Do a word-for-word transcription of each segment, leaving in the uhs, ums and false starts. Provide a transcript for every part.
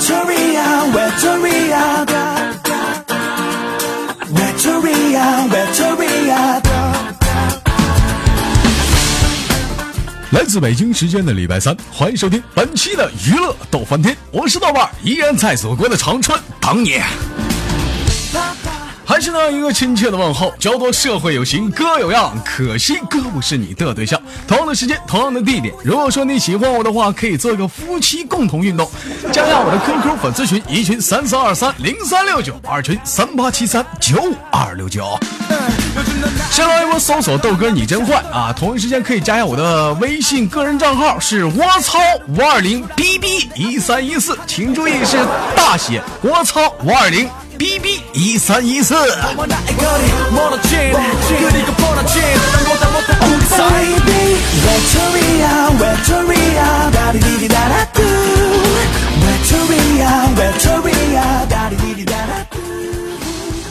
Victoria, Victoria, Victoria, Victoria。来自北京时间的礼拜三，欢迎收听本期的娱乐逗翻天，我是豆瓣，依然在祖国的长春等你。还是那一个亲切的问候，叫做社会有型哥有样，可惜哥不是你的对象。同样的时间，同样的地点，如果说你喜欢我的话，可以做个夫妻共同运动，加上我的 Q Q 粉丝群，一群三三二三零三六九，二群三八七三九五二六九。先来一波搜索豆哥你真坏啊！同一时间可以加下我的微信个人账号是我操五二零 bb 一三一四，请注意是大写我操五二零。B B 一三一四，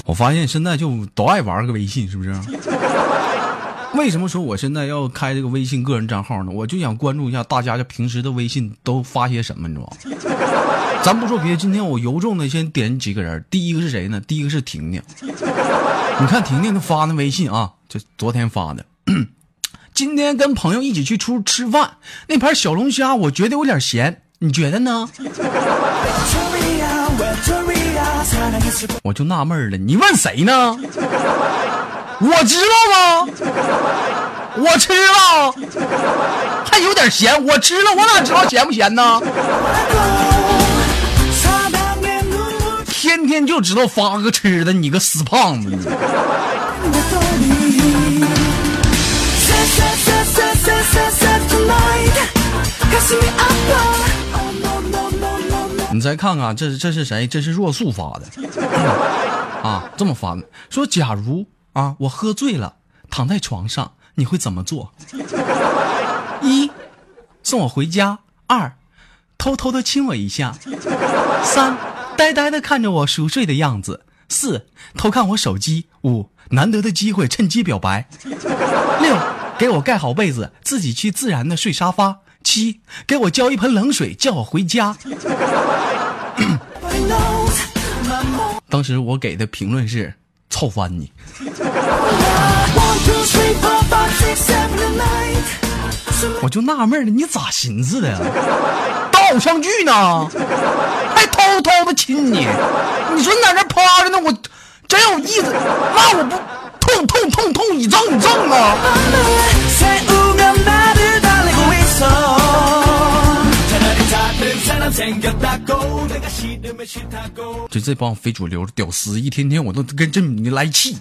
我发现现在就都爱玩个微信，是不是？为什么说我现在要开这个微信个人账号呢？我就想关注一下大家这平时的微信都发些什么，你知道吗？咱不说别，今天我由衷的先点几个人。第一个是谁呢？第一个是婷婷。你看婷婷她发的微信啊，这昨天发的。今天跟朋友一起去出吃饭，那盘小龙虾我觉得有点咸，你觉得呢？我就纳闷了，你问谁呢？我知道吗？我吃了，还有点咸，我吃了，我哪知道咸不咸呢？天天就知道发个吃的，你个死胖子！你再看看，这是这是谁？这是若素发的、嗯、啊！这么发的，说假如啊，我喝醉了，躺在床上，你会怎么做？一，送我回家；二，偷偷的亲我一下；三。呆呆的看着我熟睡的样子。四，偷看我手机。五，难得的机会趁机表白。六，给我盖好被子，自己去自然的睡沙发。七，给我浇一盆冷水，叫我回家。当时我给的评论是臭翻你。我就纳闷了，你咋寻思的呀？偶像剧呢，还偷偷的亲你，你说你在这趴着呢，我真有意思，那我不痛痛痛痛一阵一阵啊！就这帮非主流的屌丝，一天天我都跟这你来气，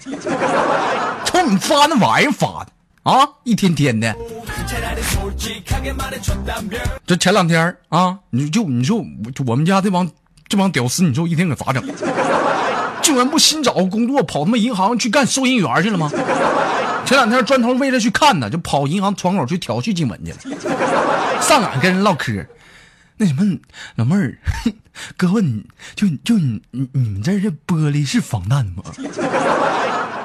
瞅你发那玩意儿发的。啊，一天天的，这前两天啊，你就你说就我们家这帮这帮屌丝，你说一天可咋整？竟然不新找个工作，跑他妈银行去干收银员去了吗？前两天专头为了去看呢，就跑银行窗口去调去进门去了，上哪跟人唠嗑？那什么老妹儿，哥问你，就就你你你们这儿这玻璃是防弹的吗？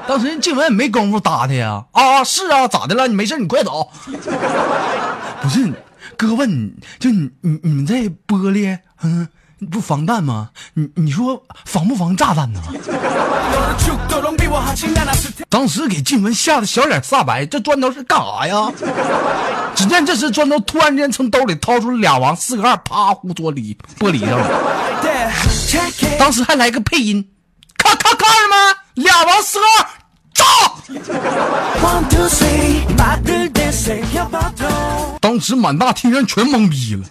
当时人静文也没功夫搭他呀，啊是啊，咋的了？你没事，你快走。不是，哥问你，就你你你们这玻璃，嗯，不防弹吗？你你说防不防炸弹呢？当时给静文吓得小脸煞白，这砖头是干啥呀？只见这时砖头突然间从兜里掏出俩王四个二，啪呼桌里玻璃上了。当时还来个配音，咔咔咔什么？俩王四二炸！当时满大厅人全懵逼了。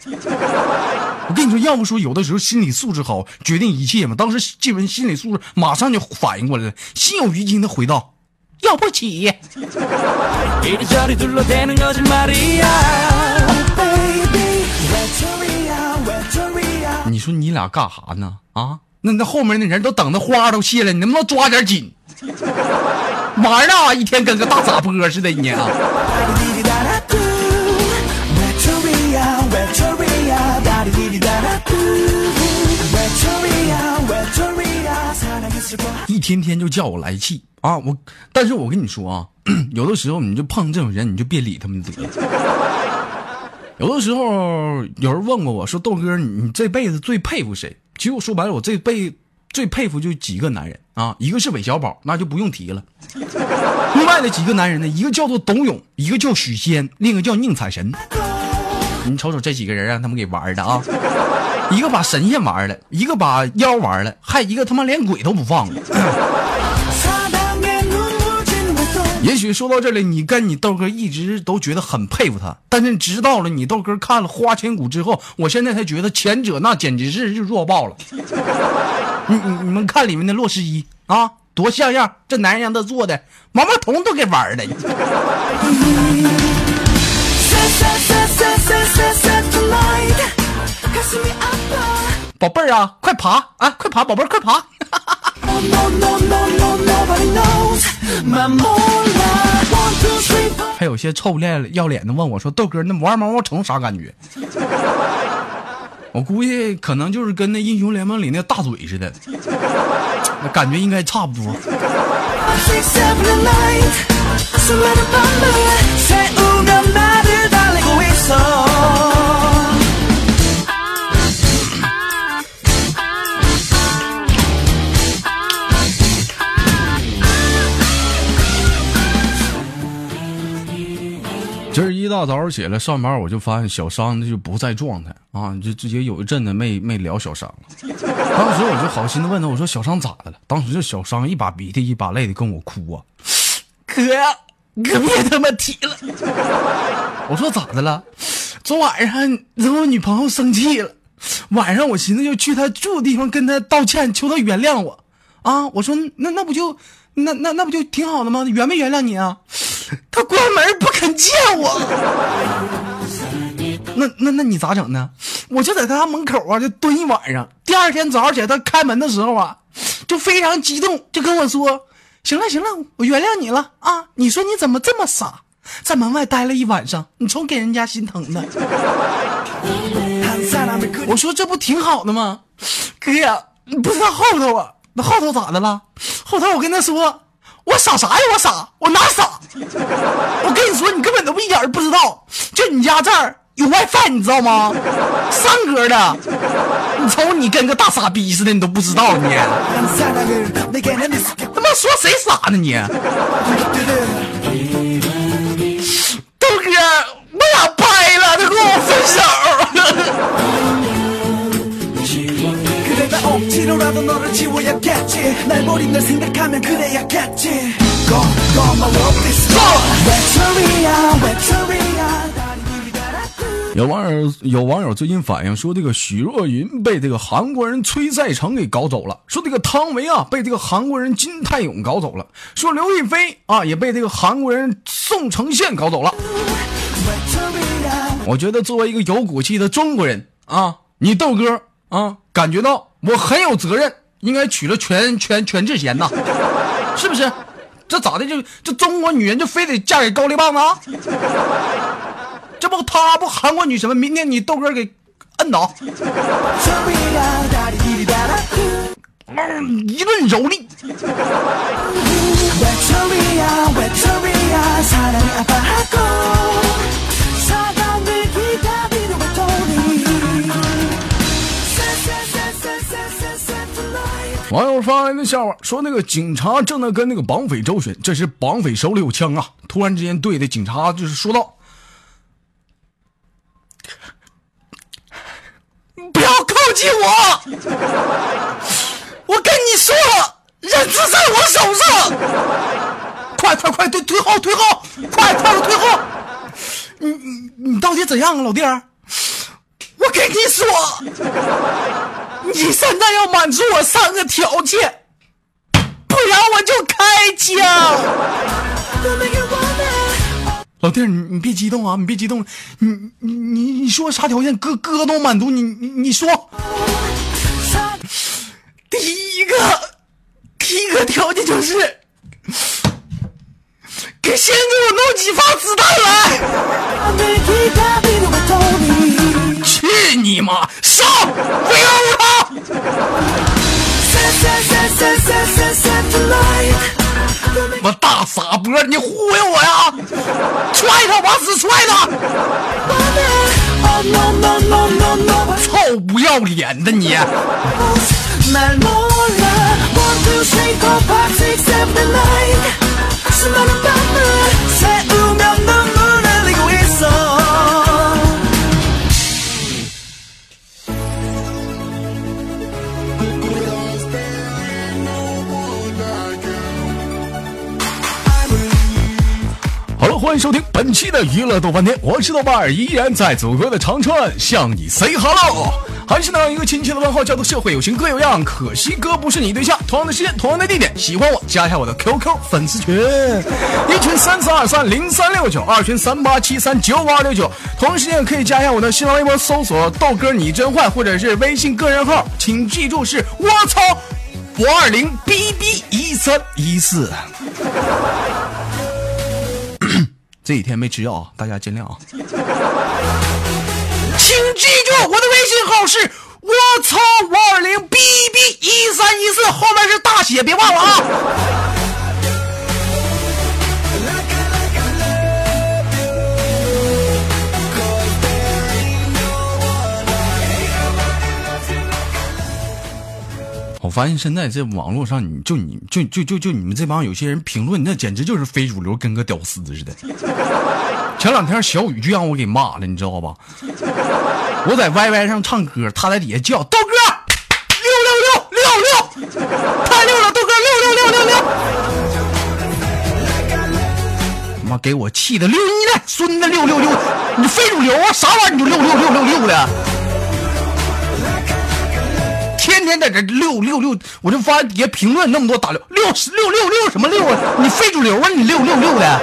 我跟你说，要不说有的时候心理素质好决定一切嘛。当时纪文心理素质马上就反应过来了，心有余悸的回到要不起。你说你俩干啥呢？啊？那那后面那人都等的花都谢了，你能不能抓点紧？玩呢，一天跟个大撒泼似的你啊！一天天就叫我来气啊！我，但是我跟你说啊，有的时候你就碰这种人，你就别理他们得了。有的时候有人问过我说，豆哥你这辈子最佩服谁？其实我说白了，我这辈子最佩服就几个男人啊，一个是韦小宝，那就不用提了。另外的几个男人呢，一个叫做董永，一个叫许仙，另一个叫宁采臣。你瞅瞅这几个人让他们给玩的啊，一个把神仙玩了，一个把妖玩了，还一个他妈连鬼都不放了。也许说到这里，你跟你豆哥一直都觉得很佩服他，但是直到了你豆哥看了花千骨之后，我现在才觉得前者那简直是弱爆了。你, 你, 你们看里面的洛诗依啊，多像样，这男人让他做的毛毛虫都给玩的。宝贝儿啊，快爬啊，快爬宝贝儿，快爬。还有些臭脸要脸的问我说，豆哥那玩毛毛虫啥感觉？我估计可能就是跟那英雄联盟里那大嘴似的，那感觉应该差不多。今儿一大早起来上班，我就发现小商就不在状态啊，就直接有一阵子没没聊小商了。当时我就好心的问他，我说小商咋的了？当时这小商一把鼻涕一把泪的跟我哭啊，哥，哥别他妈提了。我说咋的了？昨晚上惹我女朋友生气了，晚上我寻思就去她住的地方跟她道歉，求她原谅我啊。我说那那不就那那那不就挺好的吗？原没原谅你啊？他关门不肯见我。那那那你咋整呢？我就在他门口啊就蹲一晚上，第二天早上起来他开门的时候啊就非常激动，就跟我说行了行了，我原谅你了啊，你说你怎么这么傻，在门外待了一晚上，你瞅给人家心疼的。我说这不挺好的吗？哥呀，不知道后头啊。那后头咋的了？后头我跟他说我傻啥呀，我傻，我哪傻？我跟你说，你根本都不一点不知道，就你家这儿有 WiFi， 你知道吗？三格的，你瞅你跟个大傻逼似的，你都不知道你。他妈说谁傻呢你？豆哥，我俩掰了，他跟我分手。有网友有网友最近反映说，这个许若云被这个韩国人崔在成给搞走了，说这个汤唯啊被这个韩国人金泰勇搞走了，说刘亦菲啊也被这个韩国人宋承宪搞走了。我觉得作为一个有骨气的中国人啊，你豆哥啊感觉到我很有责任，应该娶了全全全智贤呐，是不是？这咋的？这这中国女人就非得嫁给高丽棒啊？这不她不韩国女神吗？明天你豆哥给摁倒，嗯，一顿蹂躏。网友发来的笑话说，那个警察正在跟那个绑匪周旋，这时绑匪手里有枪啊，突然之间对着警察就是说道，不要靠近我，我跟你说人质在我手上，快快快，对，退后退后，快快的退后，你你你到底怎样啊老弟儿？我跟你说，你现在要满足我三个条件，不然我就开枪。老弟儿，你你别激动啊，你别激动，你你你你说啥条件？哥哥都满足你，你你说。第一个，第一个条件就是给先给我弄几发子弹来！去你妈！上！不要我！我大傻波，你忽悠我呀！踹他，往死踹他！臭不要脸的你！欢迎收听本期的娱乐豆瓣天，我是豆瓣，依然在祖国的长春向你 say hello， 还是那一个亲切的问候，叫做社会有型哥有样，可惜哥不是你对象。同样的时间，同样的地点，喜欢我加一下我的 Q Q 粉丝群，一群三四二三零三六九，二群三八七三九五二六九。同样时间可以加一下我的新浪微博，搜索豆哥你真坏，或者是微信个人号，请记住是我操五二零 bb 一三一四。这几天没吃药啊，大家见谅啊。请记住我的微信号是我操五二零 bb 一三一四，后面是大写，别忘了啊。我发现现在这网络上，你就你就就就就你们这帮有些人评论，那简直就是非主流，跟个屌丝似的。前两天小雨就让我给骂了，你知道吧？我在 Y Y 上唱歌，他在底下叫豆哥六六六六六，太六了，豆哥六六六六六，妈给我气的六你来孙子六六六，你非主流啊，啥玩意儿你就六六六六六了。天天在这六六六，我就发底下评论那么多打六六六六六什么六啊！你非主流啊！你六六六的。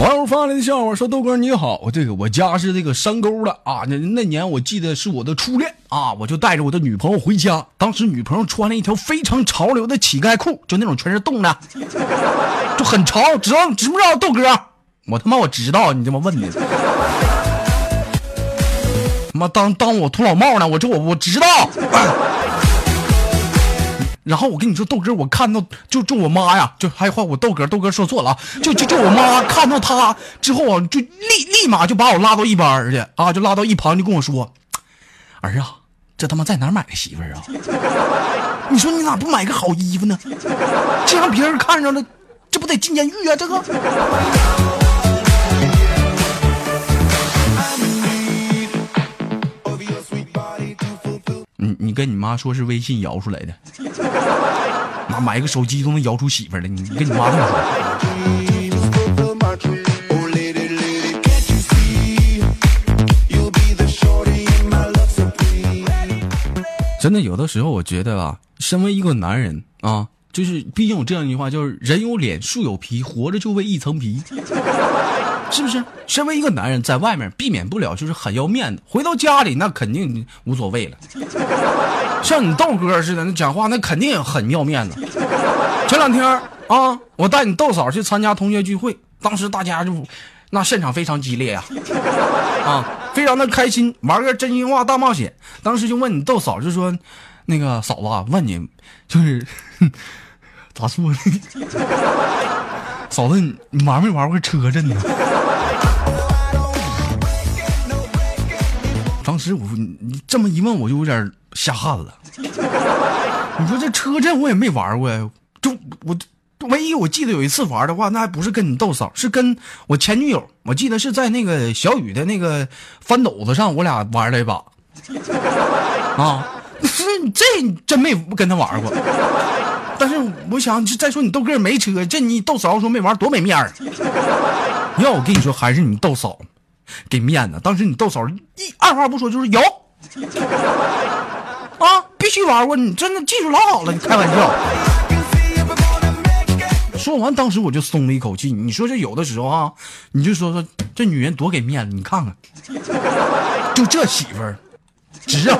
网友发来的笑话说：“豆哥你好，我这个我家是这个山沟的啊，那那年我记得是我的初恋啊，我就带着我的女朋友回家，当时女朋友穿了一条非常潮流的乞丐裤，就那种全是洞的，就很潮，知道知不知道豆哥？我他妈我知道，你这么问你，妈当当我土老帽呢，我这我我知道。啊”然后我跟你说豆哥，我看到就就我妈呀，就还换我豆哥，豆哥说错了啊，就就就我妈看到他之后啊，就立立马就把我拉到一边去啊，就拉到一旁就跟我说，儿啊，这他妈在哪儿买的媳妇儿啊？你说你咋不买个好衣服呢？这让别人看着了，这不得进监狱啊？这个。你你跟你妈说是微信摇出来的，妈买个手机都能摇出媳妇儿来，你跟你妈这么说。真的，有的时候我觉得啊，身为一个男人啊，就是毕竟有这样一句话，就是人有脸，树有皮，活着就为一层皮。是不是身为一个男人在外面避免不了就是很要面子，回到家里那肯定无所谓了。像你豆哥似的那讲话那肯定很要面子。前两天啊，我带你豆嫂去参加同学聚会，当时大家就那现场非常激烈啊，啊非常的开心，玩个真心话大冒险。当时就问你豆嫂，就说那个嫂子啊，问你就是咋说呢，嫂子你玩没玩过车震呢？当时我你这么一问，我就有点吓汗了。你说这车震我也没玩过，就我唯一我记得有一次玩的话，那还不是跟你豆嫂，是跟我前女友。我记得是在那个小雨的那个翻斗子上，我俩玩了一把。啊，这真没跟他玩过。但是我想再说你豆哥没车，这你豆嫂说没玩多没面儿。你要我跟你说，还是你豆嫂给面子。当时你豆嫂一二话不说就是有啊，必须玩过，你真的技术老好了，你开玩笑。说完当时我就松了一口气。你说这有的时候啊，你就说说这女人多给面子，你看看，就这媳妇儿值啊。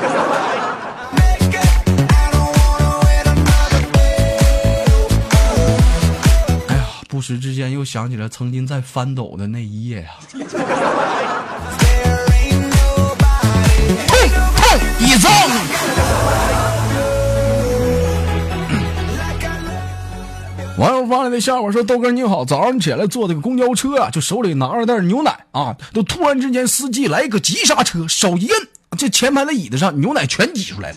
不不时之间又想起了曾经在翻斗的那一夜呀、啊。一纵网友发来的笑话说，豆哥你好，早上起来坐这个公交车啊，就手里拿着袋牛奶啊，都突然之间司机来一个急刹车，手一摁，这前排的椅子上牛奶全挤出来了，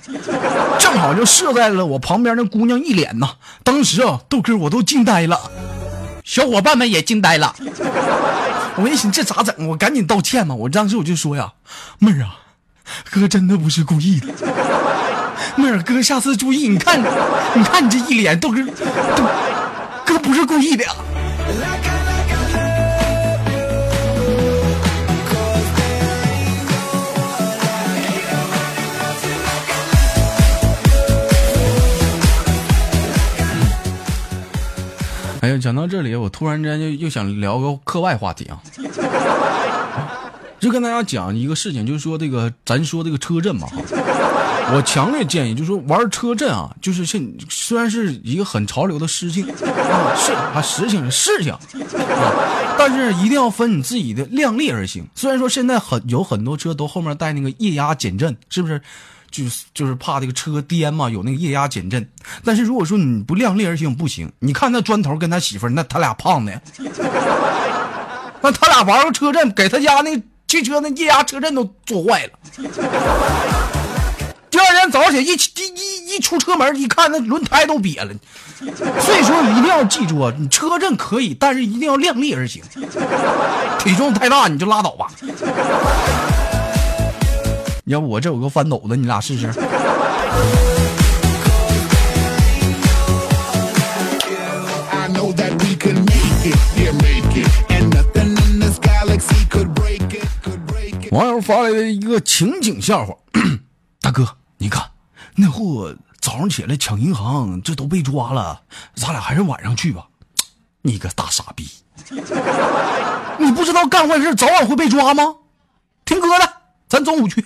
正好就射在了我旁边那姑娘一脸呐、啊。当时啊，豆哥我都惊呆了，小伙伴们也惊呆了。我一想这咋整，我赶紧道歉嘛，我当时我就说呀，妹儿啊，哥真的不是故意的，妹儿哥下次注意，你看你看你这一脸，豆哥都哥不是故意的。哎呦，讲到这里我突然间就又想聊个课外话题啊。就跟大家讲一个事情，就是说这个咱说这个车震嘛，我强烈建议就是说玩车震啊，就是虽然是一个很潮流的事情啊，是啊，事情是事情啊，但是一定要分你自己的量力而行。虽然说现在很有很多车都后面带那个液压减震，是不是就是就是怕这个车颠嘛，有那个液压减震，但是如果说你不量力而行不行。你看那砖头跟他媳妇儿，那他俩胖的，那他俩玩个车震，给他家那个汽车那液压车震都做坏了。第二天早上起来一一一出车门一看，那轮胎都瘪了。所以说你一定要记住啊，你车震可以，但是一定要量力而行。体重太大你就拉倒吧。要不我这有个翻斗的，你俩试试。网友发来的一个情景笑话，大哥你看那货早上起来抢银行，这都被抓了，咱俩还是晚上去吧。你个大傻逼，你不知道干坏事早晚会被抓吗？听哥的，咱中午去。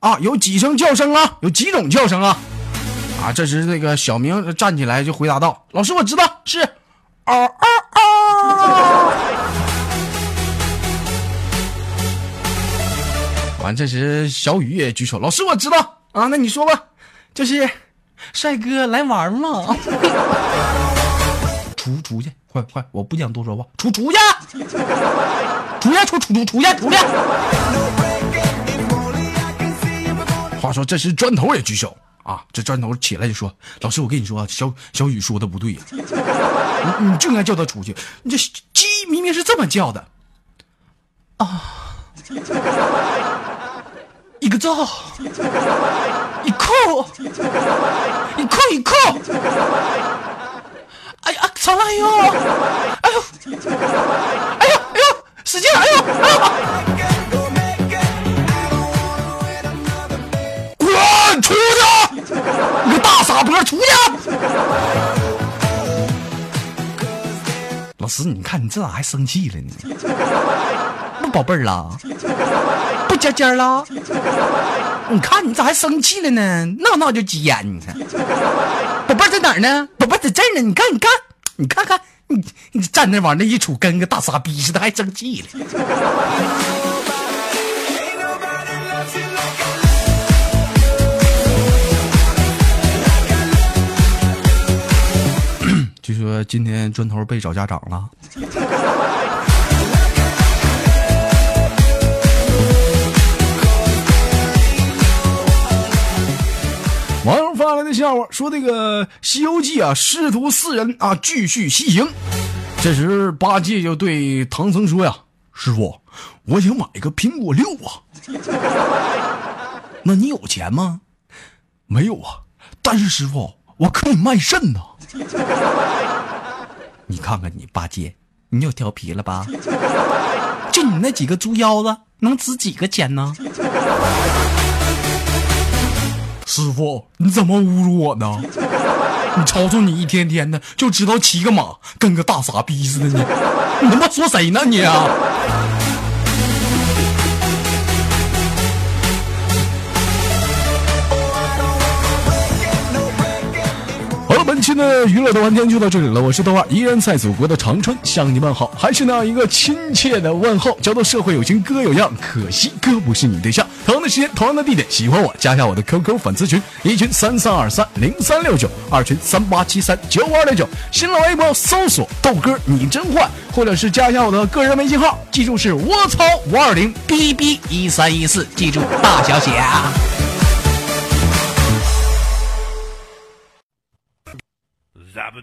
啊有几声叫声啊，有几种叫声啊？啊，这时这个小明站起来就回答道，老师我知道，是嗷嗷嗷。完，这时小雨也举手，老师我知道啊，那你说吧，就是帅哥来玩嘛。出出去，快快，我不想多说话，出出去，出去，出出出出去，出去。话说这时砖头也举手啊，这砖头起来就说，老师我跟你说啊，小小雨说的不对呀、啊，你你就应该叫他出去，你这鸡明明是这么叫的啊。一个照，一扣，一扣一扣，哎呀，操了！哎呦，哎呦，哎呦，哎呦，使劲！哎呦，哎呦，滚出去！你个大傻波，出去！老师，你看你这咋还生气了呢？不宝贝儿啦，不尖尖啦，你看你咋还生气了呢？闹闹就急眼，你看，宝贝在哪儿呢？宝贝在这儿呢，你看，你看，你看看，你你站那往那一杵，跟个大傻逼似的，还生气了。据说今天砖头被找家长了。网友发来的笑话说，这个西游记啊，师徒四人啊继续西行。这时八戒就对唐僧说呀，师傅我想买一个苹果六啊。那你有钱吗？没有啊，但是师傅我可以卖肾呢、啊。你看看你八戒，你又调皮了吧？就你那几个猪腰子能值几个钱呢？师傅，你怎么侮辱我呢？你瞅瞅你一天天的就知道骑个马，跟个大傻逼似的，你你他妈说谁呢你啊？本期的娱乐的玩天就到这里了，我是豆瓣，依然在祖国的长春向你问好，还是那一个亲切的问候，叫做社会有情哥有样，可惜哥不是你对象。同样的时间，同样的地点，喜欢我加下我的 Q Q 粉丝群，一群三三二三零三六九，二群三八七三九五二六九，新浪微博搜索豆哥你真坏，或者是加下我的个人微信号，记住是我操五二零 B B 一三一四，记住大小写啊。Down,